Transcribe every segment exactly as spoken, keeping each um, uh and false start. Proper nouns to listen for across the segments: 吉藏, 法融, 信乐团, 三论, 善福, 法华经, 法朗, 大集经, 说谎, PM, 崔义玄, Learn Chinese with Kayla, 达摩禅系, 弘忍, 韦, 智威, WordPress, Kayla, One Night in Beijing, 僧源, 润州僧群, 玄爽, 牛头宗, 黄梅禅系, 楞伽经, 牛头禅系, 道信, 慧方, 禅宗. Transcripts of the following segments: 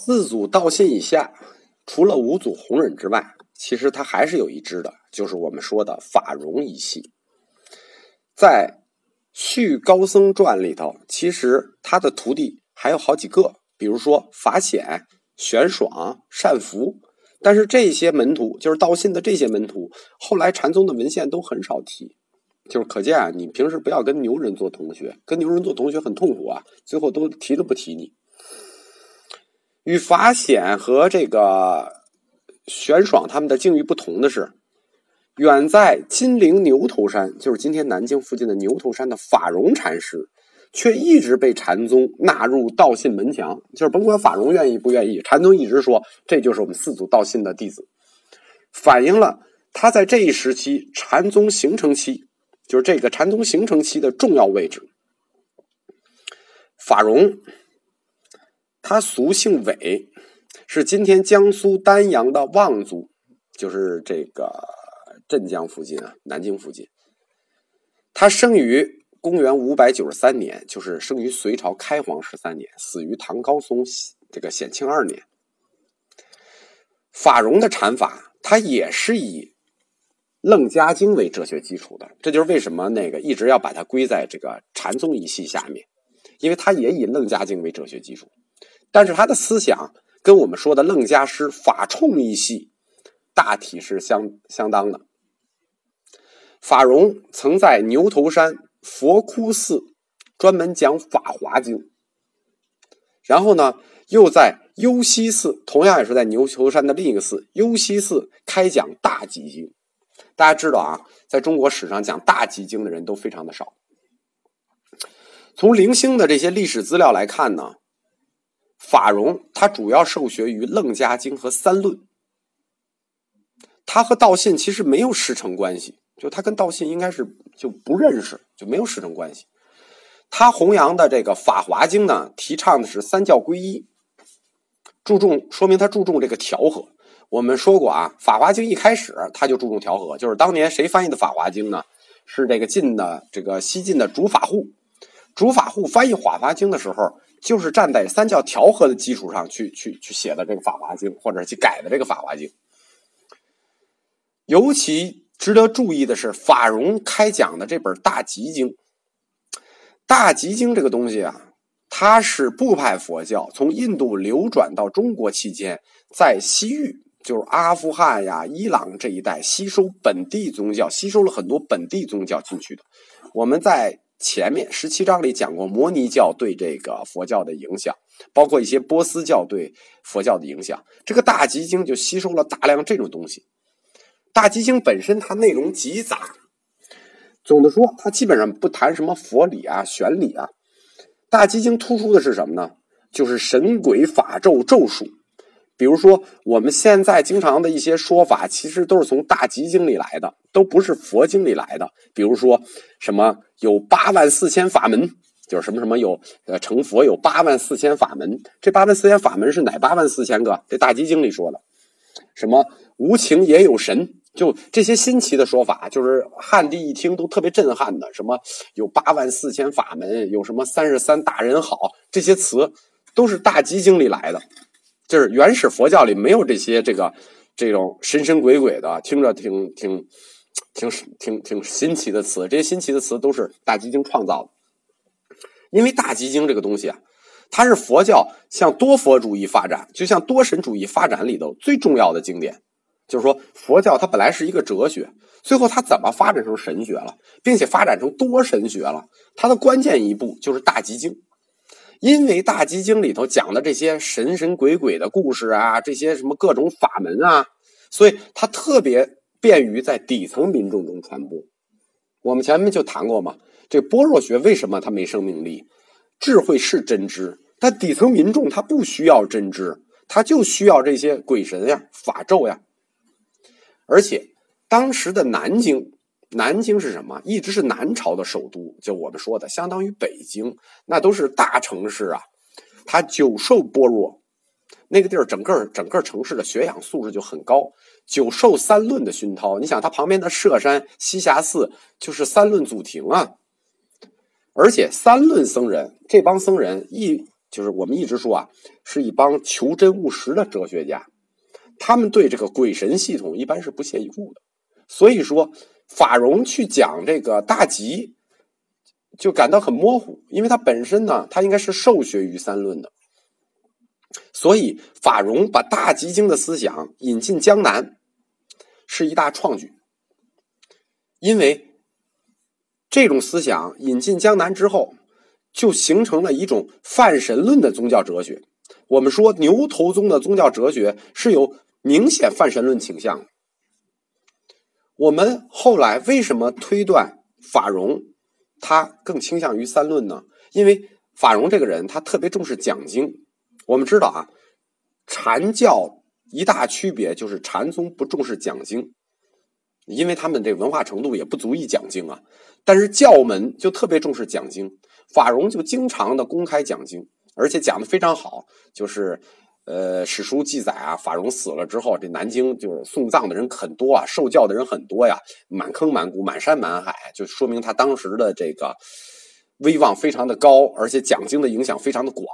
四组道信以下，除了五组红忍之外，其实它还是有一支的，就是我们说的法融一系。在续高僧传里头，其实他的徒弟还有好几个，比如说法显、玄爽、善福，但是这些门徒，就是道信的这些门徒，后来禅宗的文献都很少提。就是可见啊，你平时不要跟牛人做同学，跟牛人做同学很痛苦啊，最后都提都不提你。与法显和这个玄爽他们的境遇不同的是，远在金陵牛头山，就是今天南京附近的牛头山的法融禅师，却一直被禅宗纳入道信门墙，就是甭管法融愿意不愿意，禅宗一直说这就是我们四祖道信的弟子，反映了他在这一时期禅宗形成期，就是这个禅宗形成期的重要位置。法融他俗姓韦，是今天江苏丹阳的望族，就是这个镇江附近啊，南京附近。他生于公元五百九十三年，就是生于隋朝开皇十三年，死于唐高宗这个显庆二年。法融的禅法，他也是以楞伽经为哲学基础的，这就是为什么那个一直要把它归在这个禅宗一系下面，因为他也以楞伽经为哲学基础。但是他的思想跟我们说的楞伽师法冲一系大体是相相当的。法融曾在牛头山佛窟寺专门讲法华经，然后呢又在幽溪寺，同样也是在牛头山的另一个寺幽溪寺开讲大集经。大家知道啊，在中国史上讲大集经的人都非常的少。从零星的这些历史资料来看呢，法融他主要受学于楞伽经和三论，他和道信其实没有师承关系，就他跟道信应该是就不认识，就没有师承关系。他弘扬的这个法华经呢，提倡的是三教归一，注重说明他注重这个调和。我们说过啊，法华经一开始他就注重调和，就是当年谁翻译的法华经呢？是这个晋的这个西晋的竺法护，竺法护翻译法华经的时候，就是站在三教调和的基础上去去去写的这个法华经，或者去改的这个法华经。尤其值得注意的是，法融开讲的这本大集经。大集经这个东西啊，它是部派佛教从印度流转到中国期间，在西域，就是阿富汗呀、伊朗这一带吸收本地宗教，吸收了很多本地宗教进去的。我们在前面十七章里讲过摩尼教对这个佛教的影响，包括一些波斯教对佛教的影响，这个大集经就吸收了大量这种东西。大集经本身它内容极杂，总的说它基本上不谈什么佛理啊、玄理啊。大集经突出的是什么呢？就是神鬼法咒咒术。比如说我们现在经常的一些说法，其实都是从大集经里来的，都不是佛经里来的。比如说什么有八万四千法门，就是什么什么有呃成佛有八万四千法门，这八万四千法门是哪八万四千个？这大集经里说的。什么无情也有神，就这些新奇的说法，就是汉地一听都特别震撼的。什么有八万四千法门，有什么三十三大人好，这些词都是大集经里来的。就是原始佛教里没有这些这个这种神神鬼鬼的，听着挺挺挺挺挺新奇的词，这些新奇的词都是大集经创造的。因为大集经这个东西啊，它是佛教向多佛主义发展，就像多神主义发展里头最重要的经典。就是说佛教它本来是一个哲学，最后它怎么发展成神学了，并且发展成多神学了，它的关键一步就是大集经。因为大集经里头讲的这些神神鬼鬼的故事啊，这些什么各种法门啊，所以它特别便于在底层民众中传播。我们前面就谈过嘛，这般若学为什么它没生命力？智慧是真知，但底层民众他不需要真知，他就需要这些鬼神呀、法咒呀。而且当时的南京，南京是什么？一直是南朝的首都，就我们说的相当于北京，那都是大城市啊，它久受般若，那个地儿整个整个城市的学养素质就很高，久受三论的熏陶。你想它旁边的佘山栖霞寺就是三论祖庭啊，而且三论僧人，这帮僧人一就是我们一直说啊，是一帮求真务实的哲学家，他们对这个鬼神系统一般是不屑一顾的。所以说法融去讲这个大集就感到很模糊，因为他本身呢，他应该是受学于三论的，所以法融把大集经的思想引进江南是一大创举。因为这种思想引进江南之后，就形成了一种泛神论的宗教哲学。我们说牛头宗的宗教哲学是有明显泛神论倾向的。我们后来为什么推断法融他更倾向于三论呢？因为法融这个人他特别重视讲经。我们知道啊，禅教一大区别就是禅宗不重视讲经，因为他们这文化程度也不足以讲经啊。但是教门就特别重视讲经，法融就经常的公开讲经，而且讲的非常好。就是呃，史书记载啊，法融死了之后，这南京就是送葬的人很多啊，受教的人很多呀，满坑满谷，满山满海，就说明他当时的这个威望非常的高，而且讲经的影响非常的广。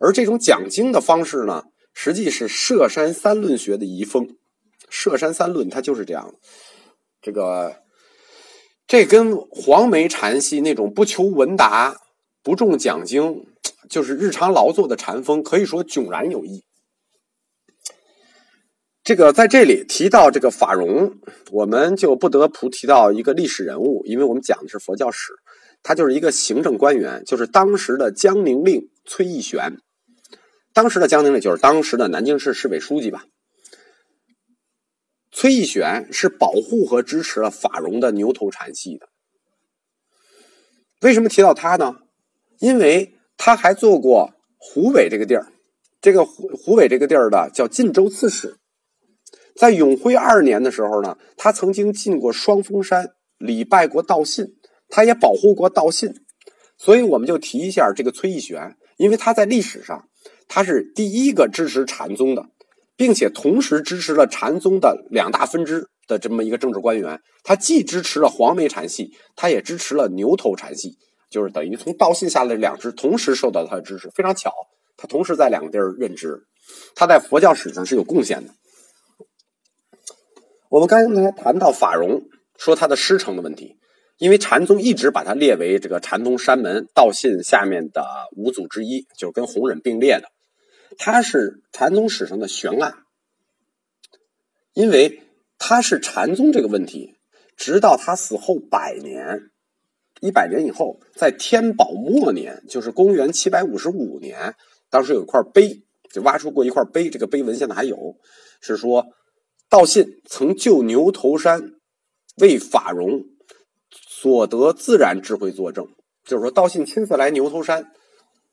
而这种讲经的方式呢，实际是佘山三论学的遗风。佘山三论它就是这样，这个这跟黄梅禅系那种不求闻达、不重讲经，就是日常劳作的禅风可以说迥然有异。这个在这里提到这个法融，我们就不得不提到一个历史人物，因为我们讲的是佛教史。他就是一个行政官员，就是当时的江宁令崔义玄。当时的江宁令就是当时的南京市市委书记吧。崔义玄是保护和支持了法融的牛头禅系的。为什么提到他呢？因为他还做过湖北这个地儿，这个湖湖北这个地儿的叫晋州刺史。在永徽二年的时候呢，他曾经进过双峰山，礼拜过道信，他也保护过道信。所以我们就提一下这个崔义玄，因为他在历史上他是第一个支持禅宗的，并且同时支持了禅宗的两大分支的这么一个政治官员。他既支持了黄梅禅系，他也支持了牛头禅系，就是等于从道信下来的两支同时受到他的支持，非常巧，他同时在两个地儿任职，他在佛教史上是有贡献的。我们刚才谈到法融，说他的师承的问题，因为禅宗一直把他列为这个禅宗山门道信下面的五祖之一，就是跟弘忍并列的，他是禅宗史上的悬案。因为他是禅宗这个问题，直到他死后百年，一百年以后，在天宝末年，就是公元七百五十五年，当时有一块碑，就挖出过一块碑，这个碑文现在还有，是说道信曾就牛头山为法融所得自然智慧作证，就是说道信亲自来牛头山，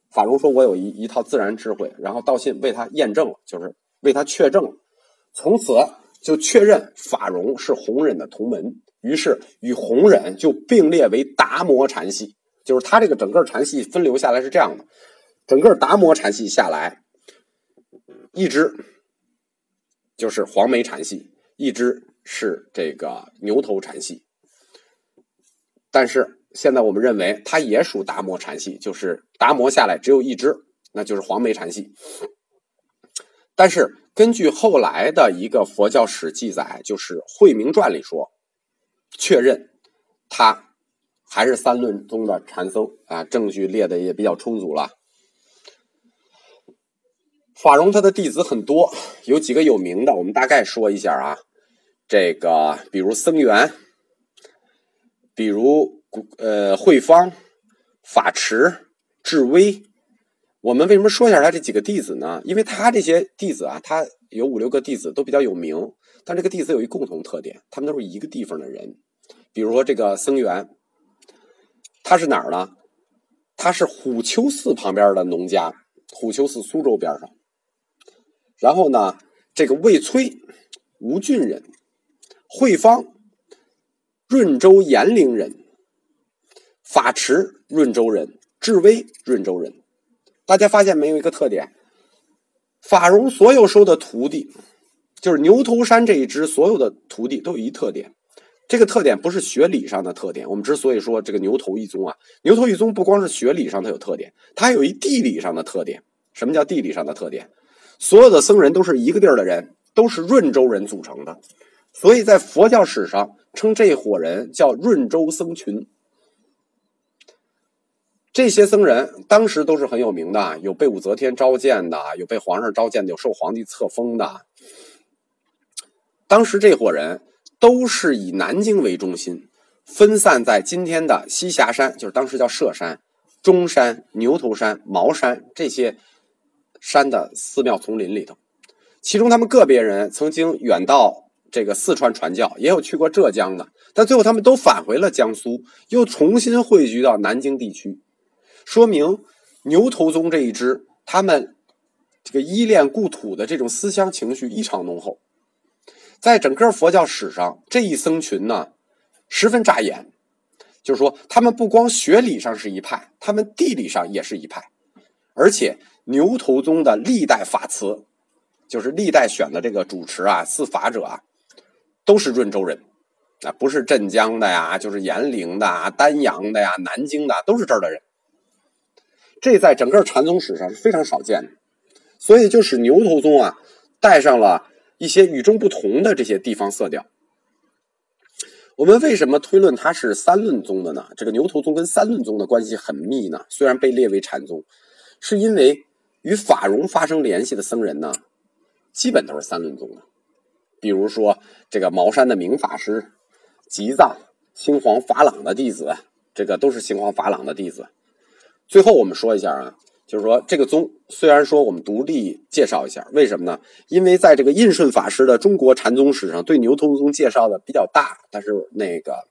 法融说我有一一套自然智慧，然后道信为他验证了，就是为他确证了，从此就确认法融是弘忍的同门。于是与弘忍就并列为达摩禅系，就是他这个整个禅系分流下来是这样的，整个达摩禅系下来，一支就是黄梅禅系，一支是这个牛头禅系。但是现在我们认为他也属达摩禅系，就是达摩下来只有一支，那就是黄梅禅系。但是根据后来的一个佛教史记载，就是《慧明传》里说，确认他还是三论宗的禅僧啊，证据列的也比较充足了。法融他的弟子很多，有几个有名的，我们大概说一下啊。这个比如僧源，比如呃慧方、法池、智威。我们为什么说一下他这几个弟子呢？因为他这些弟子啊，他有五六个弟子都比较有名，但这个弟子有一共同特点，他们都是一个地方的人。比如说这个僧源，他是哪儿呢？他是虎丘寺旁边的农家，虎丘寺苏州边上。然后呢，这个魏崔，吴郡人；慧方，润州延陵人；法池，润州人；智威，润州人。大家发现没有一个特点，法融所有收的徒弟，就是牛头山这一支所有的徒弟都有一特点，这个特点不是学理上的特点，我们之所以说这个牛头一宗啊，牛头一宗不光是学理上它有特点，它还有一地理上的特点。什么叫地理上的特点？所有的僧人都是一个地儿的人，都是润州人组成的，所以在佛教史上称这伙人叫润州僧群。这些僧人当时都是很有名的，有被武则天召见的，有被皇上召见的，有受皇帝册封的。当时这伙人都是以南京为中心，分散在今天的栖霞山，就是当时叫佘山、中山、牛头山、茅山这些山的寺庙丛林里头。其中他们个别人曾经远到这个四川传教，也有去过浙江的，但最后他们都返回了江苏，又重新汇聚到南京地区。说明牛头宗这一支，他们这个依恋故土的这种思乡情绪异常浓厚。在整个佛教史上，这一僧群呢十分扎眼，就是说他们不光学理上是一派，他们地理上也是一派。而且牛头宗的历代法词，就是历代选的这个主持啊、司法者啊，都是润州人啊，不是镇江的呀，就是延陵的啊、丹阳的呀、南京的，都是这儿的人。这在整个禅宗史上是非常少见的，所以就使牛头宗啊带上了一些与众不同的这些地方色调。我们为什么推论它是三论宗的呢？这个牛头宗跟三论宗的关系很密呢，虽然被列为禅宗，是因为与法融发生联系的僧人呢基本都是三论宗的。比如说这个茅山的明法师、吉藏、新皇法朗的弟子，这个都是新皇法朗的弟子。最后我们说一下啊，就是说这个宗虽然说我们独立介绍一下，为什么呢？因为在这个印顺法师的中国禅宗史上对牛头宗介绍的比较大，但是那个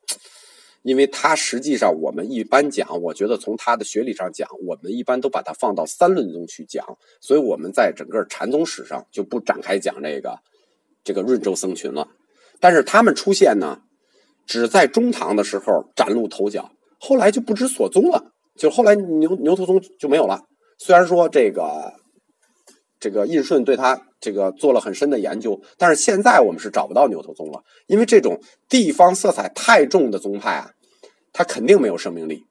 因为他实际上我们一般讲，我觉得从他的学理上讲，我们一般都把它放到三论宗去讲，所以我们在整个禅宗史上就不展开讲这个这个润州僧群了。但是他们出现呢只在中唐的时候崭露头角，后来就不知所踪了，就后来牛牛头宗就没有了。虽然说这个这个印顺对他这个做了很深的研究，但是现在我们是找不到牛头宗了，因为这种地方色彩太重的宗派啊，它肯定没有生命力。